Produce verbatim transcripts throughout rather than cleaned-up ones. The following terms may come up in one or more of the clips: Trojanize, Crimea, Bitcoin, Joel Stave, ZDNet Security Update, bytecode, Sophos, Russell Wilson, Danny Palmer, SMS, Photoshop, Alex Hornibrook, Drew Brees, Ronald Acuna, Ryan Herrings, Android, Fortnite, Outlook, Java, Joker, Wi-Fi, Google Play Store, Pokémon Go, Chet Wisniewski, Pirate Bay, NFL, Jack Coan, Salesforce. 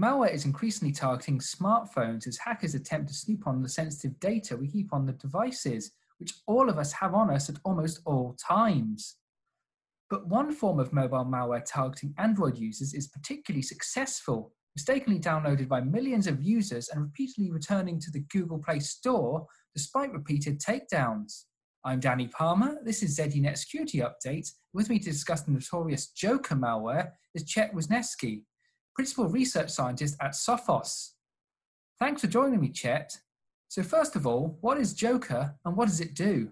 Malware is increasingly targeting smartphones as hackers attempt to snoop on the sensitive data we keep on the devices, which all of us have on us at almost all times. But one form of mobile malware targeting Android users is particularly successful, mistakenly downloaded by millions of users and repeatedly returning to the Google Play Store despite repeated takedowns. I'm Danny Palmer, this is ZDNet Security Update. With me to discuss the notorious Joker malware is Chet Wisniewski, Principal Research Scientist at Sophos. Thanks for joining me, Chet. So first of all, what is Joker and what does it do?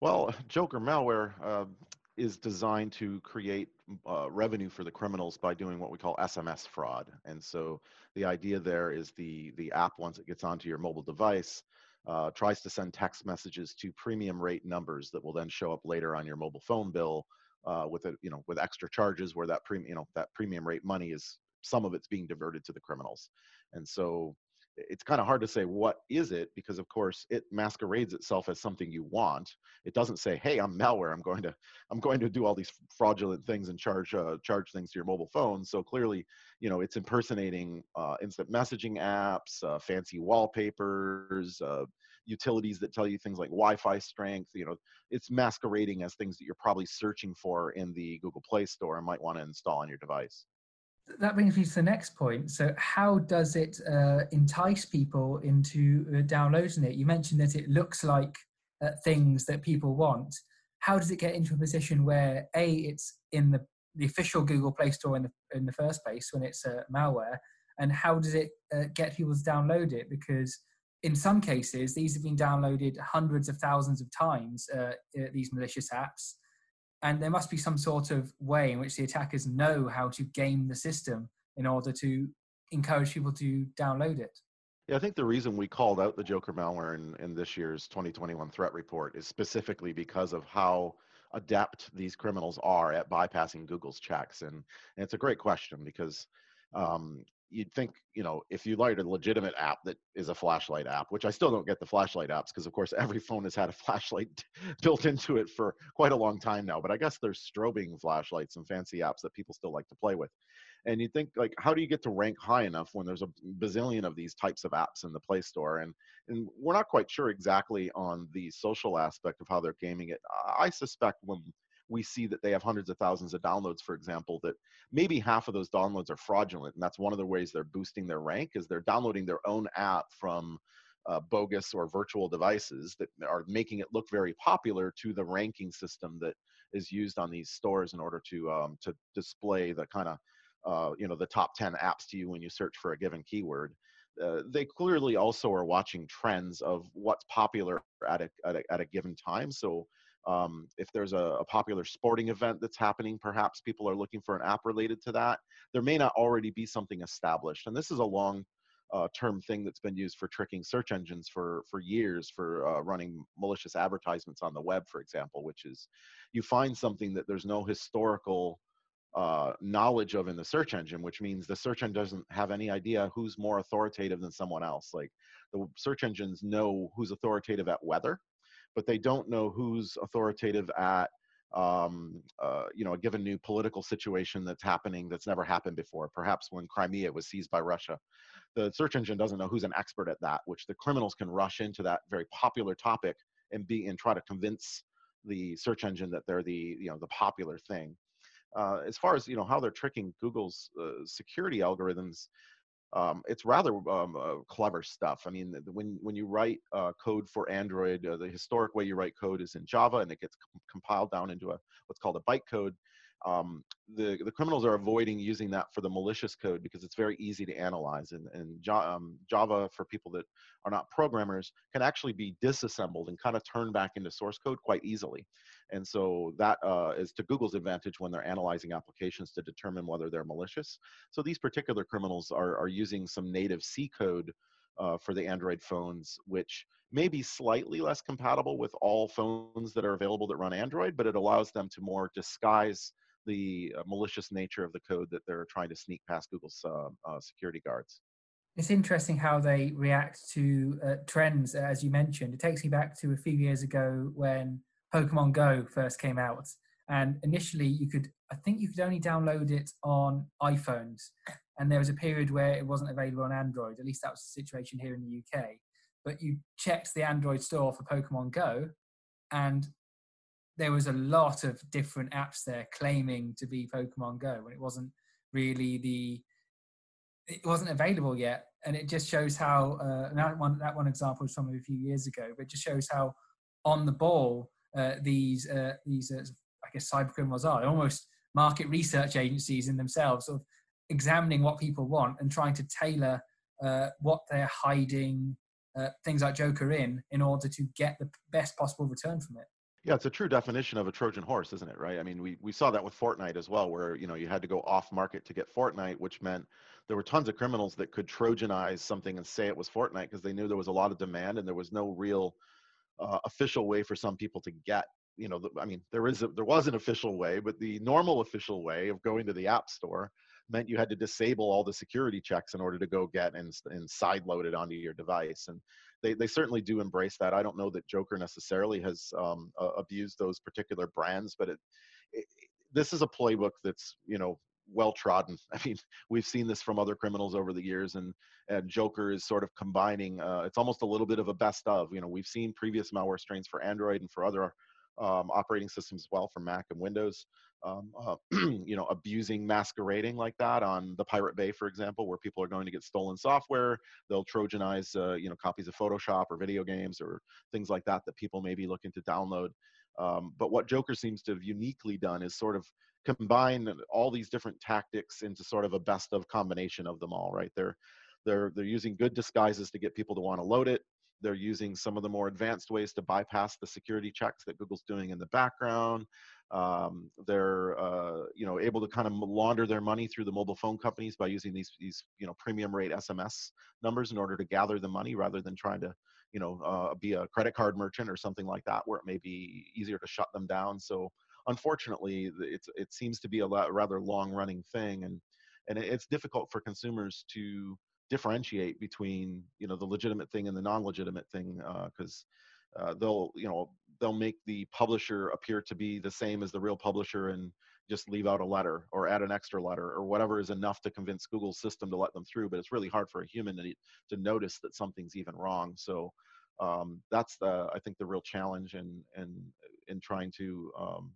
Well, Joker malware uh... is designed to create uh, revenue for the criminals by doing what we call S M S fraud. And so the idea there is the, the app, once it gets onto your mobile device, uh, tries to send text messages to premium rate numbers that will then show up later on your mobile phone bill uh, with a, you know, with extra charges where that premium, you know, that premium rate money is, some of it's being diverted to the criminals. And so it's kind of hard to say what is it, because of course it masquerades itself as something you want. It doesn't say, hey, I'm malware, I'm going to I'm going to do all these fraudulent things and charge uh, charge things to your mobile phone. So clearly, you know, it's impersonating uh, instant messaging apps, uh, fancy wallpapers, uh, utilities that tell you things like Wi-Fi strength. You know, it's masquerading as things that you're probably searching for in the Google Play Store and might want to install on your device. That brings me to the next point. So how does it uh, entice people into uh, downloading it? You mentioned that it looks like uh, things that people want. How does it get into a position where, A, it's in the, the official Google Play Store in the, in the first place when it's uh, malware, and how does it uh, get people to download it? Because in some cases, these have been downloaded hundreds of thousands of times, uh, these malicious apps. And there must be some sort of way in which the attackers know how to game the system in order to encourage people to download it. Yeah, I think the reason we called out the Joker malware in, in this year's twenty twenty-one threat report is specifically because of how adept these criminals are at bypassing Google's checks. And, and it's a great question, because um, you'd think, you know, if you light a legitimate app that is a flashlight app, which I still don't get the flashlight apps, because of course every phone has had a flashlight built into it for quite a long time now, but I guess there's strobing flashlights and fancy apps that people still like to play with. And you think, like, how do you get to rank high enough when there's a bazillion of these types of apps in the Play Store? And, and we're not quite sure exactly on the social aspect of how they're gaming it. I suspect when we see that they have hundreds of thousands of downloads, for example, that maybe half of those downloads are fraudulent. And that's one of the ways they're boosting their rank, is they're downloading their own app from uh, bogus or virtual devices that are making it look very popular to the ranking system that is used on these stores in order to, um, to display the kind of, uh, you know, the top ten apps to you when you search for a given keyword. Uh, they clearly also are watching trends of what's popular at a, at a, at a given time. So Um, if there's a, a popular sporting event that's happening, perhaps people are looking for an app related to that. There may not already be something established. And this is a long uh, term thing that's been used for tricking search engines for, for years, for uh, running malicious advertisements on the web, for example, which is you find something that there's no historical uh, knowledge of in the search engine, which means the search engine doesn't have any idea who's more authoritative than someone else. Like, the search engines know who's authoritative at weather, but they don't know who's authoritative at, um, uh, you know, a given new political situation that's happening that's never happened before. Perhaps when Crimea was seized by Russia, the search engine doesn't know who's an expert at that, which the criminals can rush into that very popular topic and be and try to convince the search engine that they're the, you know, the popular thing. Uh, as far as, you know, how they're tricking Google's uh, security algorithms, Um, it's rather um, uh, clever stuff. I mean, when, when you write uh, code for Android, uh, the historic way you write code is in Java, and it gets com compiled down into a, what's called a bytecode. Um, the, the criminals are avoiding using that for the malicious code because it's very easy to analyze. And, and ja um, Java, for people that are not programmers, can actually be disassembled and kind of turned back into source code quite easily. And so that uh, is to Google's advantage when they're analyzing applications to determine whether they're malicious. So these particular criminals are, are using some native C code Uh, for the Android phones, which may be slightly less compatible with all phones that are available that run Android, but it allows them to more disguise the uh, malicious nature of the code that they're trying to sneak past Google's uh, uh, security guards. It's interesting how they react to uh, trends, as you mentioned. It takes me back to a few years ago when Pokemon Go first came out. And initially you could, I think you could only download it on iPhones. and there was a period where it wasn't available on Android. At least that was the situation here in the U K. But you checked the Android store for Pokemon Go, and there was a lot of different apps there claiming to be Pokemon Go when it wasn't really the, it wasn't available yet. And it just shows how, uh, that one that one example was from a few years ago, but it just shows how on the ball uh, these, uh, these uh, I guess, cyber criminals are. They're almost market research agencies in themselves, sort of examining what people want and trying to tailor uh, what they're hiding, uh, things like Joker in, in order to get the best possible return from it. Yeah, it's a true definition of a Trojan horse, isn't it, right? I mean, we, we saw that with Fortnite as well, where, you know, you had to go off market to get Fortnite, which meant there were tons of criminals that could Trojanize something and say it was Fortnite because they knew there was a lot of demand and there was no real uh, official way for some people to get, you know, the, I mean, there is a, there was an official way, but the normal official way of going to the app store meant you had to disable all the security checks in order to go get and, and sideload it onto your device. And they, they certainly do embrace that. I don't know that Joker necessarily has um, uh, abused those particular brands, but it, it, this is a playbook that's, you know, well-trodden. I mean, we've seen this from other criminals over the years, and, and Joker is sort of combining, uh, it's almost a little bit of a best of, you know, we've seen previous malware strains for Android and for other Um, operating systems as well, for Mac and Windows, um, uh, you know, abusing masquerading like that on the Pirate Bay, for example, where people are going to get stolen software. They'll Trojanize, uh, you know, copies of Photoshop or video games or things like that that people may be looking to download. Um, but what Joker seems to have uniquely done is sort of combine all these different tactics into sort of a best of combination of them all, right? They're, they're, they're using good disguises to get people to want to load it. They're using some of the more advanced ways to bypass the security checks that Google's doing in the background. Um, they're, uh, you know, able to kind of launder their money through the mobile phone companies by using these, these, you know, premium rate S M S numbers in order to gather the money rather than trying to, you know, uh, be a credit card merchant or something like that, where it may be easier to shut them down. So unfortunately, it's, it seems to be a rather long-running thing, and and it's difficult for consumers to differentiate between, you know, the legitimate thing and the non-legitimate thing, because uh, uh, they'll, you know, they'll make the publisher appear to be the same as the real publisher and just leave out a letter or add an extra letter or whatever is enough to convince Google's system to let them through. But it's really hard for a human to, to notice that something's even wrong. So um, that's the, I think, the real challenge in in in trying to um,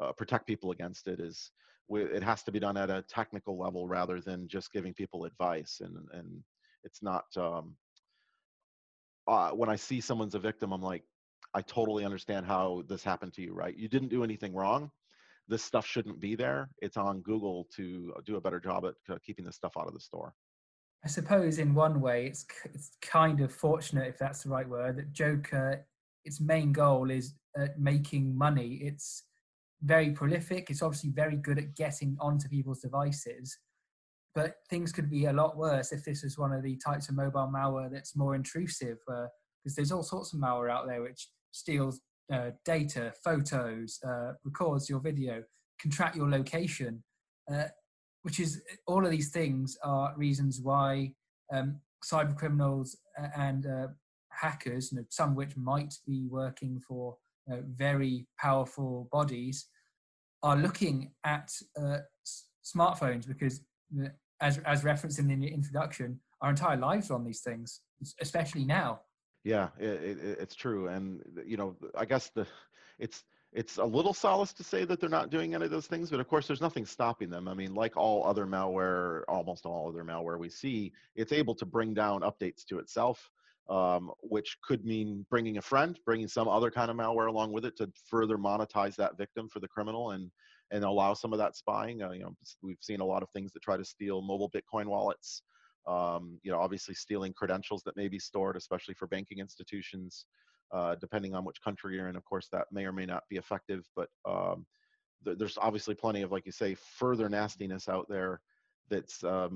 uh, protect people against it is. It has to be done at a technical level rather than just giving people advice. And, and it's not, um, uh, when I see someone's a victim, I'm like, I totally understand how this happened to you, right? You didn't do anything wrong. This stuff shouldn't be there. It's on Google to do a better job at uh, keeping this stuff out of the store. I suppose in one way, it's, it's kind of fortunate, if that's the right word, that Joker, its main goal is uh, making money. It's very prolific. It's obviously very good at getting onto people's devices, but things could be a lot worse if this is one of the types of mobile malware that's more intrusive, because uh, there's all sorts of malware out there which steals uh, data, photos, uh, records your video, can track your location, uh, which is, all of these things are reasons why um, cyber criminals and uh, hackers, you know, some of which might be working for Uh, very powerful bodies, are looking at uh, s smartphones because, uh, as, as referenced in the introduction, our entire lives are on these things, especially now. Yeah, it, it, it's true. And, you know, I guess the it's it's a little solace to say that they're not doing any of those things, but of course there's nothing stopping them. I mean, like all other malware, almost all other malware we see, it's able to bring down updates to itself. Um, which could mean bringing a friend, bringing some other kind of malware along with it to further monetize that victim for the criminal and and allow some of that spying. Uh, you know, we've seen a lot of things that try to steal mobile Bitcoin wallets. Um, you know, obviously stealing credentials that may be stored, especially for banking institutions, uh, depending on which country you're in. Of course, that may or may not be effective, but um, th there's obviously plenty of, like you say, further nastiness out there that's um,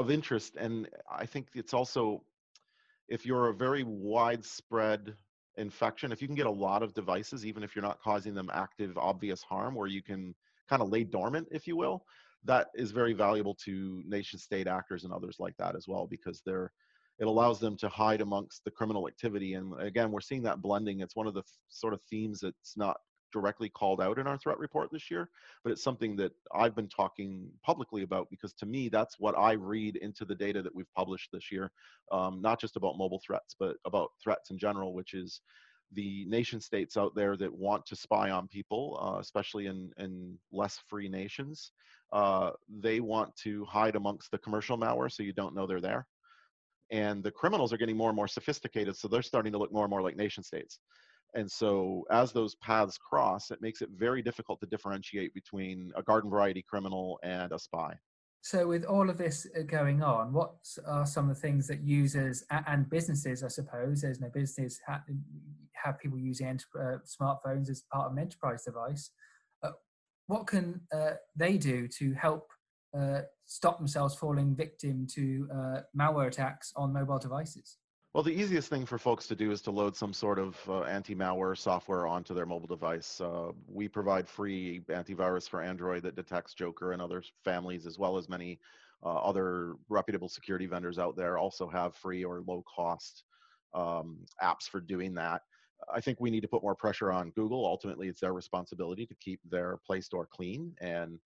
of interest. And I think it's also, if you're a very widespread infection, if you can get a lot of devices, even if you're not causing them active, obvious harm, where you can kind of lay dormant, if you will, that is very valuable to nation state actors and others like that as well, because they're, it allows them to hide amongst the criminal activity. And again, we're seeing that blending. It's one of the sort of themes that's not directly called out in our threat report this year, but it's something that I've been talking publicly about, because to me, that's what I read into the data that we've published this year, um, not just about mobile threats, but about threats in general, which is the nation states out there that want to spy on people, uh, especially in, in less free nations. Uh, they want to hide amongst the commercial malware so you don't know they're there. And the criminals are getting more and more sophisticated, so they're starting to look more and more like nation states. And so as those paths cross, it makes it very difficult to differentiate between a garden variety criminal and a spy. So with all of this going on, what are some of the things that users and businesses, I suppose, there's no businesses have, have people using uh, smartphones as part of an enterprise device. Uh, what can uh, they do to help uh, stop themselves falling victim to uh, malware attacks on mobile devices? Well, the easiest thing for folks to do is to load some sort of uh, anti-malware software onto their mobile device. Uh, we provide free antivirus for Android that detects Joker and other families, as well as many uh, other reputable security vendors out there also have free or low-cost um, apps for doing that. I think we need to put more pressure on Google. Ultimately, it's their responsibility to keep their Play Store clean. And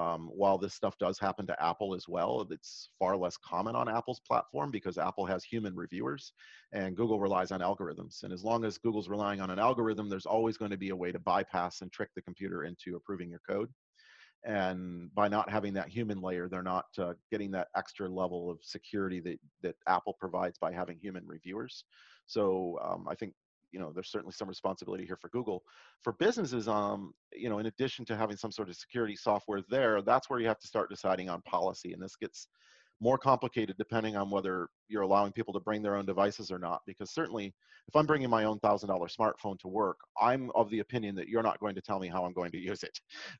Um, while this stuff does happen to Apple as well, it's far less common on Apple's platform because Apple has human reviewers and Google relies on algorithms. And as long as Google's relying on an algorithm, there's always going to be a way to bypass and trick the computer into approving your code. And by not having that human layer, they're not uh, getting that extra level of security that, that Apple provides by having human reviewers. So um, I think you know, there's certainly some responsibility here for Google. For businesses, um, you know, in addition to having some sort of security software there, that's where you have to start deciding on policy. And this gets more complicated depending on whether you're allowing people to bring their own devices or not. Because certainly, if I'm bringing my own one thousand dollar smartphone to work, I'm of the opinion that you're not going to tell me how I'm going to use it.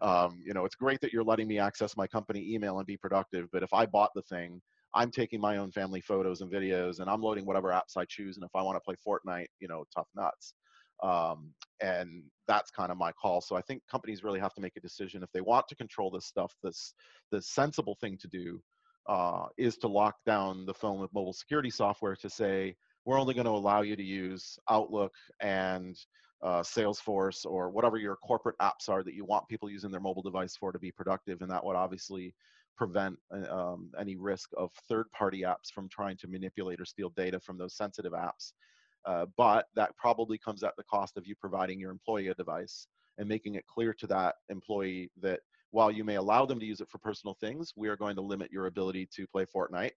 Um, you know, it's great that you're letting me access my company email and be productive, but if I bought the thing, I'm taking my own family photos and videos, and I'm loading whatever apps I choose. And if I want to play Fortnite, you know, tough nuts. Um, and that's kind of my call. So I think companies really have to make a decision. If they want to control this stuff, this, the sensible thing to do uh, is to lock down the phone with mobile security software to say, we're only going to allow you to use Outlook and uh, Salesforce or whatever your corporate apps are that you want people using their mobile device for to be productive. And that would obviously prevent um, any risk of third-party apps from trying to manipulate or steal data from those sensitive apps. Uh, but that probably comes at the cost of you providing your employee a device and making it clear to that employee that while you may allow them to use it for personal things, we are going to limit your ability to play Fortnite.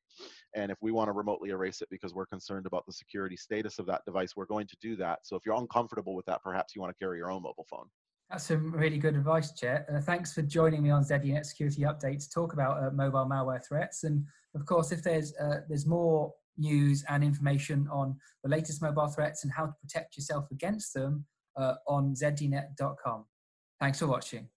And if we want to remotely erase it because we're concerned about the security status of that device, we're going to do that. So if you're uncomfortable with that, perhaps you want to carry your own mobile phone. That's some really good advice, Chet. Uh, thanks for joining me on ZDNet Security Update to talk about uh, mobile malware threats. And of course, if there's, uh, there's more news and information on the latest mobile threats and how to protect yourself against them uh, on Z D net dot com. Thanks for watching.